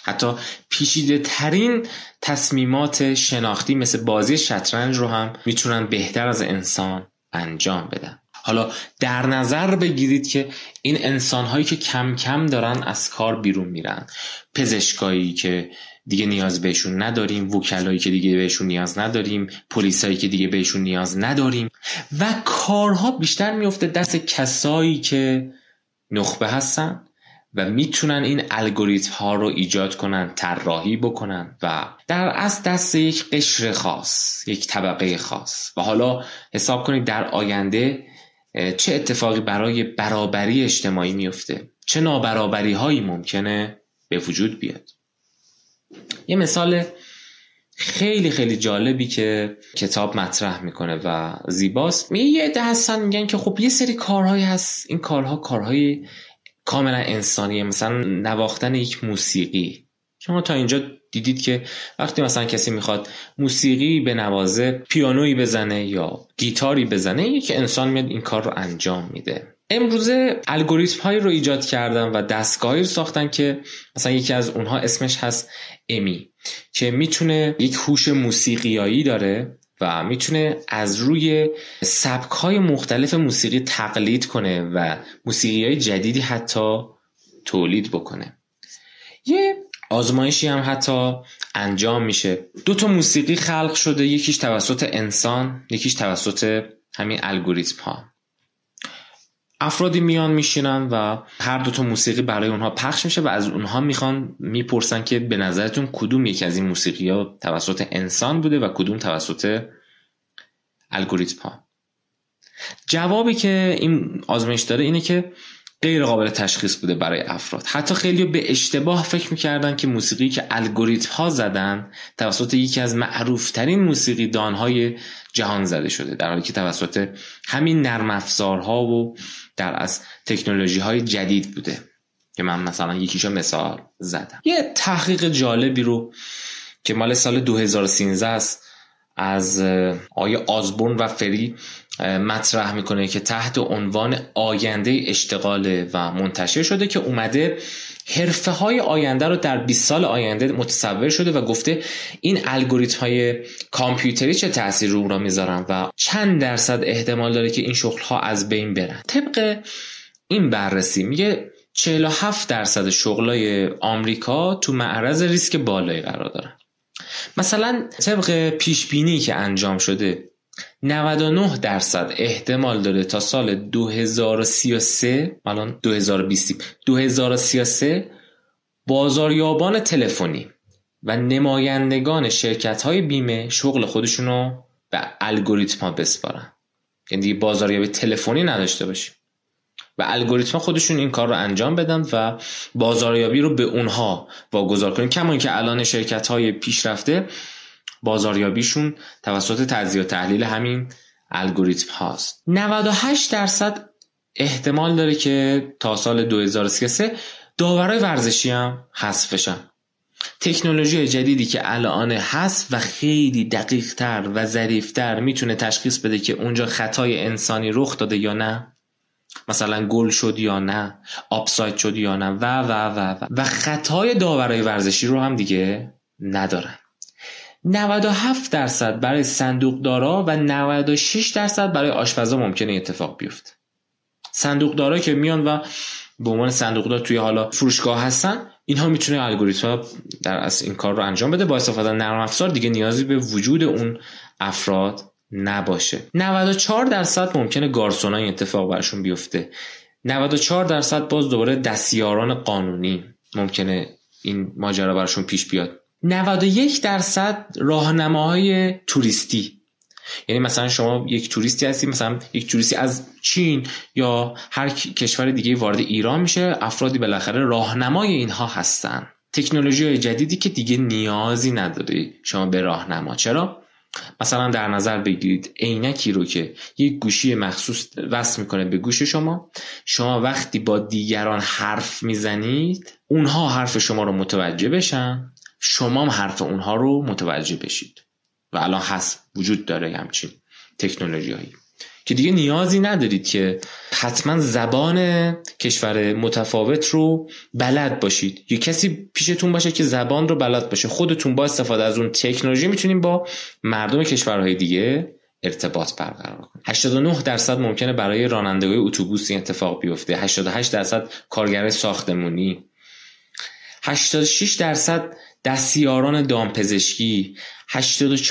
حتی پیچیده ترین تصمیمات شناختی مثل بازی شطرنج رو هم میتونن بهتر از انسان انجام بدن. حالا در نظر بگیرید که این انسان‌هایی که کم کم دارن از کار بیرون میرن، پزشکایی که دیگه نیاز بهشون نداریم، وکلایی که دیگه بهشون نیاز نداریم، پلیسایی که دیگه بهشون نیاز نداریم و کارها بیشتر میفته دست کسایی که نخبه هستن و میتونن این الگوریتم ها رو ایجاد کنن، طراحی بکنن و در از دست یک قشر خاص، یک طبقه خاص. و حالا حساب کنید در آینده چه اتفاقی برای برابری اجتماعی میفته، چه نابرابری هایی ممکنه به وجود بیاد. یه مثال خیلی خیلی جالبی که کتاب مطرح میکنه و زیباست، یه عده هستن میگن که خب یه سری کارهایی هست، این کارها کارهای کاملا انسانیه، مثلا نواختن یک موسیقی. شما تا اینجا دیدید که وقتی مثلا کسی میخواد موسیقی بنوازه، پیانویی بزنه یا گیتاری بزنه، یک انسان میاد این کار رو انجام میده. امروزه الگوریتم هایی رو ایجاد کردن و دستگاهی رو ساختن که مثلا یکی از اونها اسمش هست امی، که میتونه یک هوش موسیقیایی داره و میتونه از روی سبک‌های مختلف موسیقی تقلید کنه و موسیقی‌های جدیدی حتی تولید بکنه. یه آزمایشی هم حتی انجام میشه. 2 موسیقی خلق شده، یکیش توسط انسان، یکیش توسط همین الگوریتم ها. افرادی میان میشینن و هر 2 موسیقی برای اونها پخش میشه و از اونها میپرسن که به نظرتون کدوم یک از این موسیقی ها توسط انسان بوده و کدوم توسط الگوریتم ها. جوابی که این آزمایش داره اینه که غیر قابل تشخیص بوده برای افراد. حتی خیلی به اشتباه فکر میکردن که موسیقی که الگوریتم ها زدن توسط یکی از معروف ترین موسیقی دان های جهان زده شده، در حالی که توسط همین نرم افزارها و در از تکنولوژی های جدید بوده که من مثلا یکیشو مثال زدم. یه تحقیق جالبی رو که مال سال 2013 است از آیه آزبرن و فری مطرح میکنه که تحت عنوان آینده اشتغال و منتشر شده، که اومده حرفه های آینده رو در 20 سال آینده متصور شده و گفته این الگوریتم های کامپیوتری چه تأثیر رو اونا میذارن و چند درصد احتمال داره که این شغل ها از بین برن. طبق این بررسی میگه 47% شغلای آمریکا تو معرض ریسک بالایی قرار دارن. مثلا طبق پیشبینی که انجام شده 99% احتمال داره تا سال 2033، الان 2033 بازاریابان تلفنی و نمایندگان شرکت‌های بیمه شغل خودشون رو به الگوریتم‌ها بسپارن. یعنی دیگه بازاریاب تلفنی نداشته باشیم و الگوریتم‌ها خودشون این کار رو انجام بدن و بازاریابی رو به اونها واگذار کنیم. کما اینکه الان شرکت‌های پیشرفته بازاریابیشون توسط تجزیه و تحلیل همین الگوریتم هاست. 98% احتمال داره که تا سال 2033 داورای ورزشی هم حذف بشن. تکنولوژی جدیدی که الان هست و خیلی دقیق تر و ظریف تر میتونه تشخیص بده که اونجا خطای انسانی رخ داده یا نه، مثلا گل شد یا نه، آفساید شد یا نه و و و و و خطای داورای ورزشی رو هم دیگه ندارن. 97% برای صندوقدارا و 96% برای آشپزا ممکنه اتفاق بیفته. صندوقدارا که میان و به عنوان صندوقدار توی حالا فروشگاه هستن، اینها میتونه الگوریتم‌ها در از این کار رو انجام بده. با استفاده از نرم افزار دیگه نیازی به وجود اون افراد نباشه. 94% ممکنه گارسونای اتفاق برشون بیفته. 94% باز دوباره دستیاران قانونی ممکنه این ماجرا برشون پیش بیاد. 91% راهنماهای توریستی، یعنی مثلا شما یک توریستی هستی، مثلا یک توریستی از چین یا هر کشور دیگه وارد ایران میشه، افرادی بالاخره راهنمای اینها هستن. تکنولوژی‌های جدیدی که دیگه نیازی نداره شما به راهنما. چرا؟ مثلا در نظر بگیرید عینکی رو که یک گوشی مخصوص وصل میکنه به گوش شما، شما وقتی با دیگران حرف میزنید اونها حرف شما رو متوجه بشن شما هم حرف اونها رو متوجه بشید. و الان هست، وجود داره همچین تکنولوژی هایی که دیگه نیازی ندارید که حتما زبان کشور متفاوت رو بلد باشید یا کسی پیشتون باشه که زبان رو بلد باشه. خودتون با استفاده از اون تکنولوژی میتونید با مردم کشورهای دیگه ارتباط برقرار کنید. 89% ممکنه برای رانندگان اتوبوس این اتفاق بیفته، 88% کارگرای ساختمانی، 86% دستیاران دامپزشکی، 84%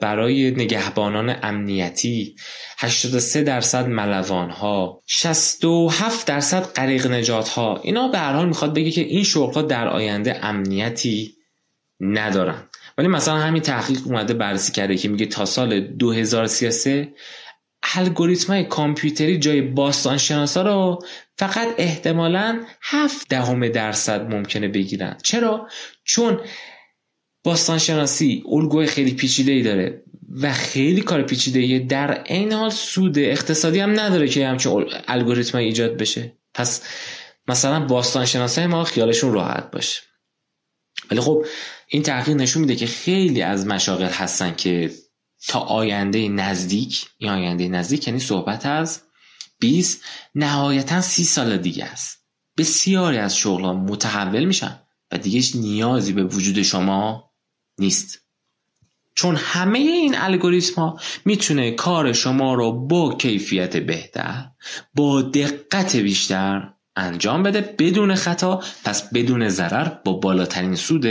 برای نگهبانان امنیتی، 83% ملوانها، 67% غریق نجاتها. اینا به هر حال میخواد بگه که این شغل‌ها در آینده امنیتی ندارن. ولی مثلا همین تحقیق اومده بررسی کرده که میگه تا سال 2033 الگوریتم‌های کامپیوتری جای باستانشناسا رو فقط احتمالاً 0.7% ممکنه بگیرن. چرا؟ چون باستانشناسی الگوی خیلی پیچیده‌ای داره و خیلی کار پیچیده‌ایه، در عین حال سود اقتصادی هم نداره که همچین الگوریتم‌های ایجاد بشه. پس مثلا باستانشناسای ما خیالشون راحت باشه. ولی خب این تحقیق نشون میده که خیلی از مشاغل هستن که تا آینده نزدیک، یا آینده نزدیک یعنی صحبت از 20 نهایتاً 30 سال دیگه است، بسیاری از شغل‌ها متحول میشن و دیگه نیازی به وجود شما نیست، چون همه این الگوریتم‌ها میتونه کار شما رو با کیفیت بهتر، با دقت بیشتر انجام بده، بدون خطا، پس بدون ضرر، با بالاترین سود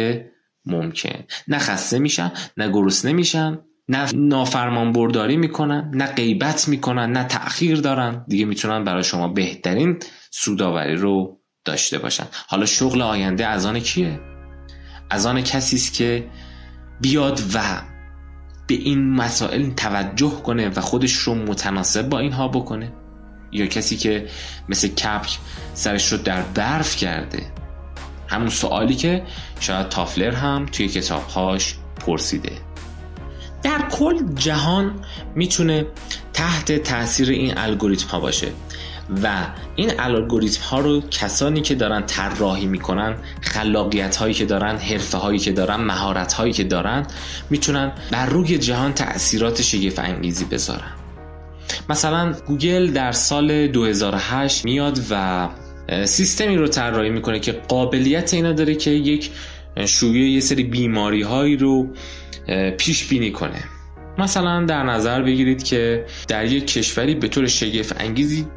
ممکن. نه خسته میشن، نه گرسنه میشن، نه نافرمان برداری میکنن، نه غیبت میکنن، نه تأخیر دارن. دیگه میتونن برای شما بهترین سوداوری رو داشته باشن. حالا شغل آینده از آن کیه؟ از آن کسی است که بیاد و به این مسائل توجه کنه و خودش رو متناسب با اینها بکنه، یا کسی که مثل کپک سرش رو در برف کرده؟ همون سوالی که شاید تافلر هم توی کتابهاش پرسیده. در کل جهان میتونه تحت تاثیر این الگوریتم ها باشه و این الگوریتم ها رو کسانی که دارن طراحی میکنن، خلاقیت هایی که دارن، حرفه هایی که دارن، مهارت هایی که دارن، میتونن بر روی جهان تأثیرات شگفت انگیزی بذارن. مثلا گوگل در سال 2008 میاد و سیستمی رو طراحی میکنه که قابلیت اینا داره که یک شویه یه سری بیماری هایی رو پیش بینی کنه. مثلا در نظر بگیرید که در یک کشوری به طور شگفت انگیزی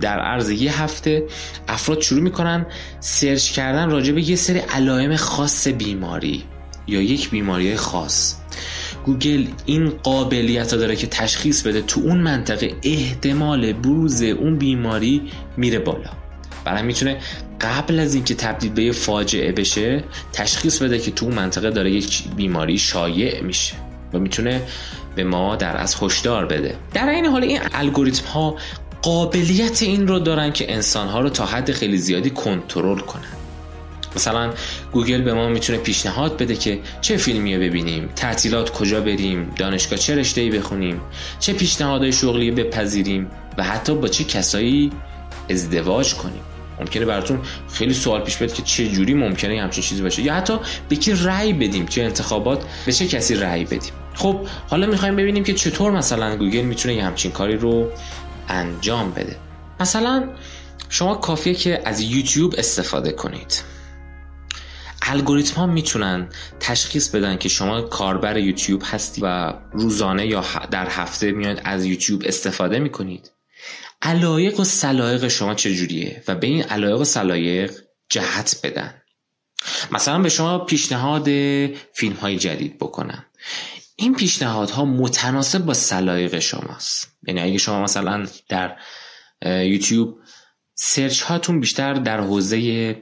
در عرض یه هفته افراد شروع میکنن سرچ کردن راجع به یه سری علائم خاص بیماری یا یک بیماری خاص. گوگل این قابلیت داره که تشخیص بده تو اون منطقه احتمال بروز اون بیماری میره بالا، برای میتونه قبل از اینکه تبدیل به فاجعه بشه تشخیص بده که تو اون منطقه داره یک بیماری شایع میشه و میتونه به ما در از هشدار بده. در این حال این الگوریتم ها قابلیت این رو دارن که انسان ها رو تا حد خیلی زیادی کنترل کنن. مثلا گوگل به ما میتونه پیشنهاد بده که چه فیلمی ببینیم، تعطیلات کجا بریم، دانشگاه چه رشته‌ای بخونیم، چه پیشنهادهای شغلی بپذیریم و حتی با چه کسایی ازدواج کنیم. ممکنه براتون خیلی سوال پیش بیاد که چه جوری ممکنه همچین چیزی باشه، یا حتی به کی رأی بدیم، چه انتخابات به چه کسی رأی بدیم. خب حالا میخوایم ببینیم که چطور مثلا گوگل میتونه همچین کاری رو انجام بده. مثلا شما کافیه که از یوتیوب استفاده کنید. الگوریتم ها میتونن تشخیص بدن که شما کاربر یوتیوب هستی و روزانه یا در هفته میاد از یوتیوب استفاده میکنید. علایق و سلایق شما چجوریه و به این علایق و سلایق جهت بدن. مثلا به شما پیشنهاد فیلم های جدید بکنن. این پیشنهادها متناسب با سلایق شماست. یعنی اگه شما مثلا در یوتیوب سرچ هاتون بیشتر در حوزه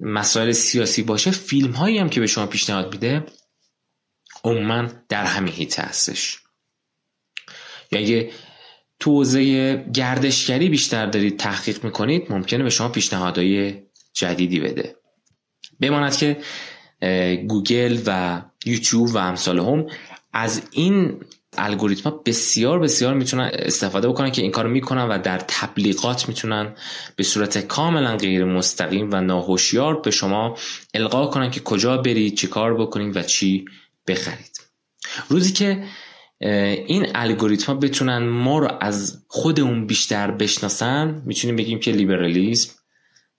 مسائل سیاسی باشه، فیلم هایی هم که به شما پیشنهاد میده عموما در همین حیطه هستش. یا اگه تو حوزه گردشگری بیشتر دارید تحقیق میکنید ممکنه به شما پیشنهادهای جدیدی بده. بماند که گوگل و یوتیوب و امثال هم از این الگوریتما بسیار بسیار میتونن استفاده بکنن که این کارو میکنن و در تبلیغات میتونن به صورت کاملا غیر مستقیم و ناهوشیار به شما القا کنن که کجا برید، چی کار بکنید و چی بخرید. روزی که این الگوریتما بتونن ما رو از خودمون بیشتر بشناسن، میتونیم بگیم که لیبرالیسم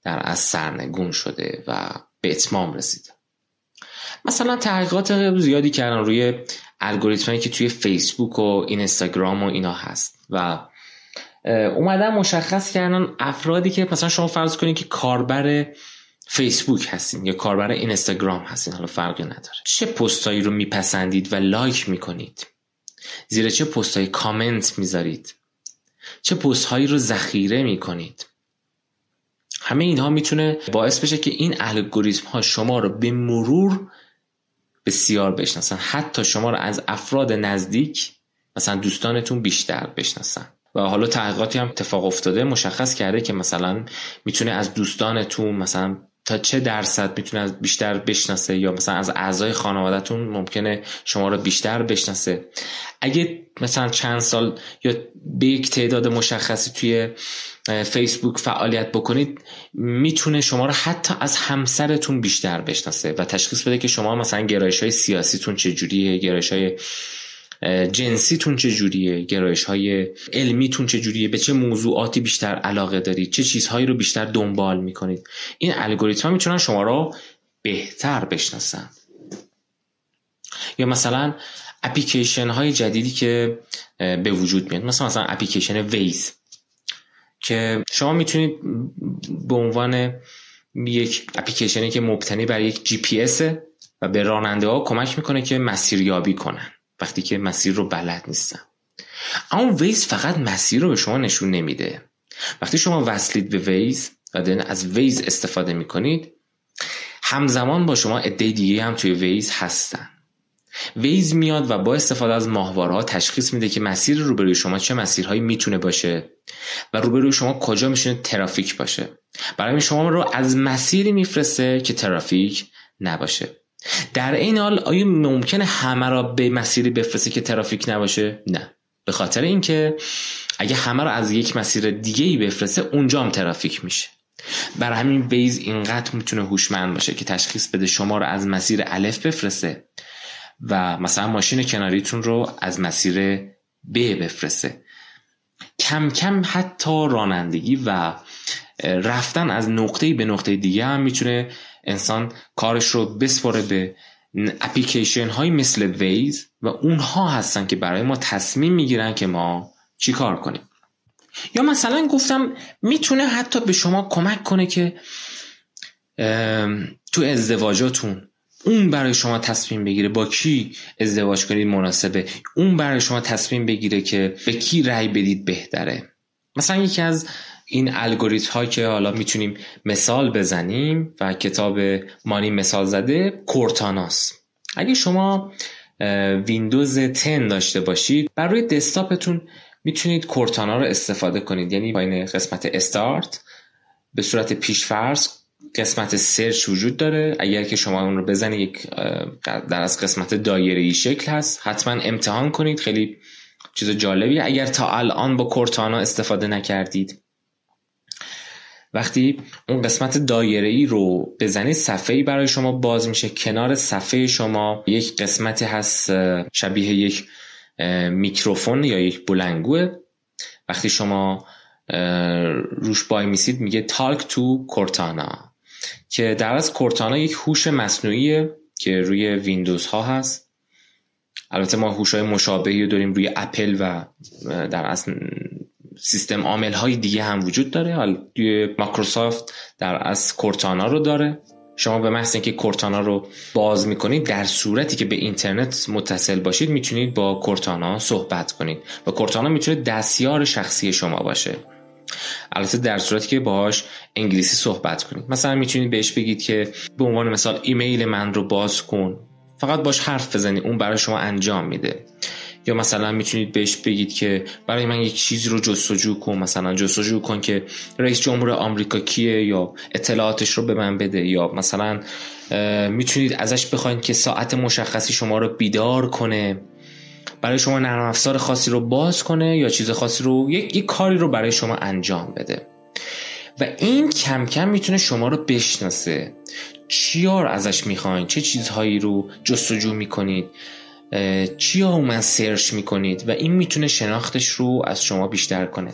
در از سرنگون شده و به اتمام رسیده. مثلا تحقیقات زیادی کردن روی الگوریتمایی که توی فیسبوک و اینستاگرام و اینا هست و اومدن مشخص کردن افرادی که مثلا شما فرض کنید که کاربر فیسبوک هستین یا کاربر اینستاگرام هستین، حالا فرقی نداره، چه پستایی رو میپسندید و لایک میکنید، زیر چه پستایی کامنت میذارید، چه پستهایی رو ذخیره میکنید. همه اینها میتونه باعث بشه که این الگوریتم ها شما رو به مرور بسیار بشناسن، حتی شما رو از افراد نزدیک مثلا دوستانتون بیشتر بشناسن. و حالا تحقیقاتی هم اتفاق افتاده مشخص کرده که مثلا میتونه از دوستانتون مثلا تا چه درصد میتونه بیشتر بشناسه، یا مثلا از اعضای خانوادهتون ممکنه شما رو بیشتر بشناسه. اگه مثلا چند سال یا به یک تعداد مشخصی توی فیسبوک فعالیت بکنید، میتونه شما رو حتی از همسرتون بیشتر بشناسه و تشخیص بده که شما مثلا گرایش‌های سیاسیتون چجوریه، گرایش‌های جنسیتون چجوریه، گرایش‌های علمیتون چجوریه، به چه موضوعاتی بیشتر علاقه دارید، چه چیزهایی رو بیشتر دنبال میکنید. این الگوریتم‌ها میتونن شما رو بهتر بشناسن. یا مثلا اپلیکیشن های جدیدی که به وجود میاد، مثلا اپلیکیشن ویز که شما میتونید به عنوان یک اپلیکیشنی که مبتنی بر یک جی پی اس و به راننده ها کمک میکنه که مسیریابی کنن وقتی که مسیر رو بلد نیستن. اما ویز فقط مسیر رو به شما نشون نمیده. وقتی شما وصلید به ویز و از ویز استفاده میکنید، همزمان با شما عده دیگه هم توی ویز هستن. ویز میاد و با استفاده از ماهواره‌ها تشخیص میده که مسیر روبروی شما چه مسیرهایی میتونه باشه و روبروی شما کجا میتونه ترافیک باشه. برای شما رو از مسیری میفرسته که ترافیک نباشه. در این حال آیا ممکنه همه را به مسیری بفرسته که ترافیک نباشه؟ نه، به خاطر اینکه اگه همه را از یک مسیر دیگه‌ای بفرسته اونجا هم ترافیک میشه. برای همین ویز اینقدر میتونه هوشمند باشه که تشخیص بده شما را از مسیر الف بفرسته و مثلا ماشین کناریتون رو از مسیر ب بفرسته. کم کم حتی رانندگی و رفتن از نقطه‌ای به نقطه دیگه هم میتونه انسان کارش رو بسپاره به اپلیکیشن های مثل ویز و اونها هستن که برای ما تصمیم میگیرن که ما چی کار کنیم. یا مثلا گفتم میتونه حتی به شما کمک کنه که تو ازدواجاتون اون برای شما تصمیم بگیره با کی ازدواج کنید مناسبه، اون برای شما تصمیم بگیره که به کی رأی بدید بهتره. مثلا یکی از این الگوریتم ها که حالا میتونیم مثال بزنیم و کتاب مانی مثال زده کورتاناست. اگه شما ویندوز 10 داشته باشید، بر روی دسکتاپتون میتونید کورتانا رو استفاده کنید، یعنی پایین قسمت استارت به صورت پیش‌فرض قسمت سرچ وجود داره. اگر که شما اون رو بزنید یک در از قسمت دایره‌ای شکل هست. حتما امتحان کنید، خیلی چیز جالبیه اگر تا الان با کورتانا استفاده نکردید. وقتی اون قسمت دایره‌ای رو بزنید، صفحه‌ای برای شما باز میشه. کنار صفحه شما یک قسمتی هست شبیه یک میکروفون یا یک بلنگوه. وقتی شما روش بای میسید میگه تالک تو کورتانا، که در از کورتانا یک هوش مصنوعیه که روی ویندوز ها هست. البته ما هوش‌های مشابهی رو داریم روی اپل و در از سیستم عامل های دیگه هم وجود داره. حالا مایکروسافت در از کورتانا رو داره. شما به محض اینکه کورتانا رو باز میکنید، در صورتی که به اینترنت متصل باشید، میتونید با کورتانا صحبت کنید و کورتانا میتونه دستیار شخصی شما باشه، البته در صورتی که باهاش انگلیسی صحبت کنید. مثلا میتونید بهش بگید که به عنوان مثال ایمیل من رو باز کن، فقط باش حرف بزنید، اون برای شما انجام میده. یا مثلا میتونید بهش بگید که برای من یک چیزی رو جستجو کن، مثلا جستجو کن که رئیس جمهور آمریکا کیه، یا اطلاعاتش رو به من بده. یا مثلا میتونید ازش بخواید که ساعت مشخصی شما رو بیدار کنه. برای شما نرم افزار خاصی رو باز کنه یا چیز خاصی رو یک کاری رو برای شما انجام بده. و این کم کم میتونه شما رو بشناسه، چیا رو ازش میخواین، چه چیزهایی رو جستجو میکنید، چیا اومد سرچ میکنید و این میتونه شناختش رو از شما بیشتر کنه.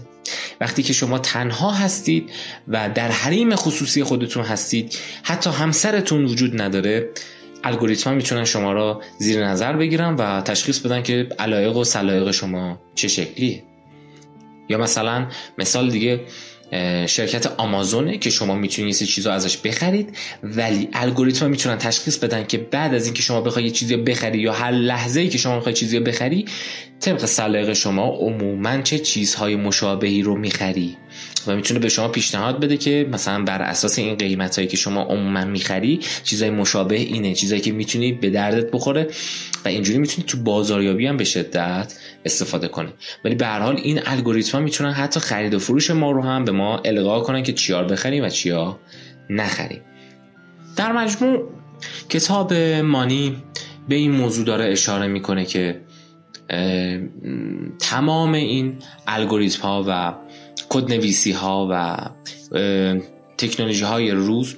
وقتی که شما تنها هستید و در حریم خصوصی خودتون هستید، حتی همسرتون وجود نداره، الگوریتم‌ها میتونن شما را زیر نظر بگیرن و تشخیص بدن که علایق و سلایق شما چه شکلیه. یا مثلا مثال دیگه شرکت آمازونه که شما میتونید یه چیزو ازش بخرید، ولی الگوریتم‌ها میتونن تشخیص بدن که بعد از اینکه شما بخوای یه چیزی بخری یا هر لحظه‌ای که شما بخوای چیزی بخری، طبق سلایق شما عموماً چه چیزهای مشابهی رو میخری و میتونه به شما پیشنهاد بده که مثلا بر اساس این قیمتایی که شما عموماً میخری، چیزای مشابه اینه، چیزایی که میتونی به دردت بخوره و اینجوری میتونی تو بازاریابی هم به شدت استفاده کنی. ولی به هر حال این الگوریتم‌ها میتونن حتی خرید و فروش ما رو هم به ما القا کنن که چیا بخریم و چیا نخریم. در مجموع کتاب مانی به این موضوع داره اشاره میکنه که تمام این الگوریتم‌ها و کدنویسی ها و تکنولوژی های روز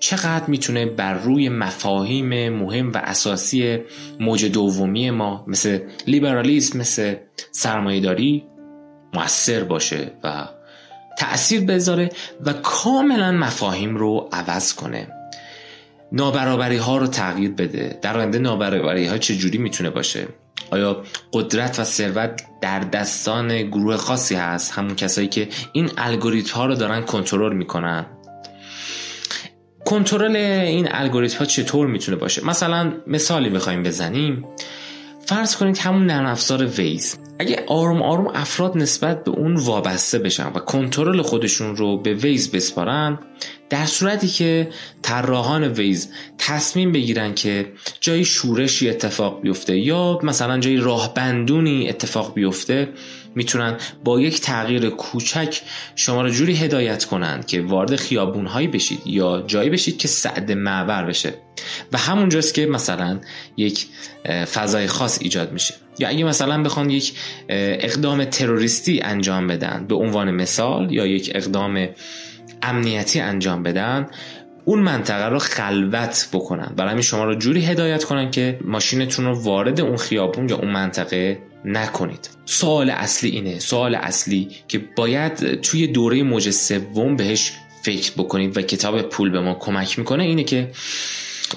چقدر میتونه بر روی مفاهیم مهم و اساسی موج دومی ما مثل لیبرالیسم، مثل سرمایه‌داری مؤثر باشه و تأثیر بذاره و کاملا مفاهیم رو عوض کنه، نابرابری ها رو تغییر بده. در آینده نابرابری ها چجوری میتونه باشه؟ آیا قدرت و ثروت در دستان گروه خاصی هست، همون کسایی که این الگوریتم ها رو دارن کنترل میکنن؟ کنترل این الگوریتم ها چطور میتونه باشه؟ مثلا مثالی بخوایم بزنیم، فرض کنید همون نرم افزار ویز، اگه آروم آروم افراد نسبت به اون وابسته بشن و کنترل خودشون رو به ویز بسپارن، در صورتی که طراحان ویز تصمیم بگیرن که جای شورشی اتفاق بیفته یا مثلا جای راهبندونی اتفاق بیفته، میتونن با یک تغییر کوچک شما رو جوری هدایت کنن که وارد خیابون‌هایی بشید یا جایی بشید که سد معبر بشه و همونجاست که مثلا یک فضای خاص ایجاد میشه. یا اگه مثلا بخوان یک اقدام تروریستی انجام بدن به عنوان مثال یا یک اقدام امنیتی انجام بدن، اون منطقه رو خلوت بکنن، برای همین شما رو جوری هدایت کنن که ماشینتون رو وارد اون خیابون یا اون منطقه نکنید. سوال اصلی اینه، سوال اصلی که باید توی دوره موج سوم بهش فکر بکنید و کتاب پول به ما کمک میکنه اینه که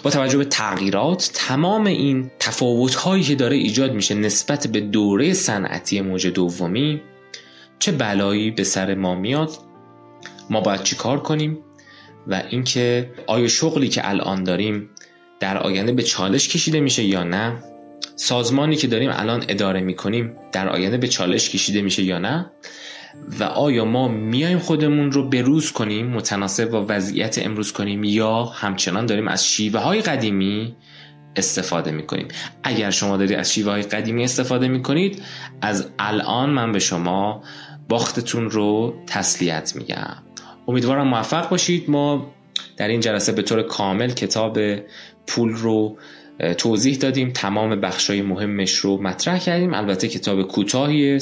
با توجه به تغییرات، تمام این تفاوت‌هایی که داره ایجاد میشه نسبت به دوره صنعتی موج دومی، چه بلایی به سر ما میاد، ما باید چی کار کنیم و اینکه آیا شغلی که الان داریم در آینده به چالش کشیده میشه یا نه، سازمانی که داریم الان اداره میکنیم در آینده به چالش کشیده میشه یا نه و آیا ما میایم خودمون رو بروز کنیم، متناسب با وضعیت امروز کنیم یا همچنان داریم از شیوه های قدیمی استفاده میکنیم. اگر شما دارید از شیوه های قدیمی استفاده میکنید، از الان من به شما باختتون رو تسلیت میگم. امیدوارم موفق باشید. ما در این جلسه به طور کامل کتاب پول رو توضیح دادیم، تمام بخشای مهمش رو مطرح کردیم. البته کتاب کوتاهیه،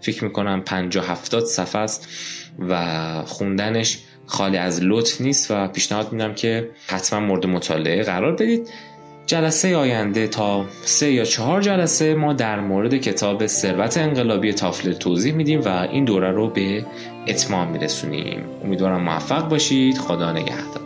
فکر میکنم 50-70 صفحه است و خوندنش خالی از لطف نیست و پیشنهاد میدم که حتما مورد مطالعه قرار بدید. جلسه آینده تا 3 یا 4 جلسه ما در مورد کتاب ثروت انقلابی تافلر توضیح میدیم و این دوره رو به اتمام میرسونیم. امیدوارم موفق باشید. خدا نگهدار.